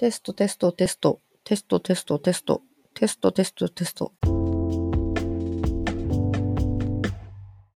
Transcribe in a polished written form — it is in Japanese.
テストテストテストテストテストテストテストテストテスト。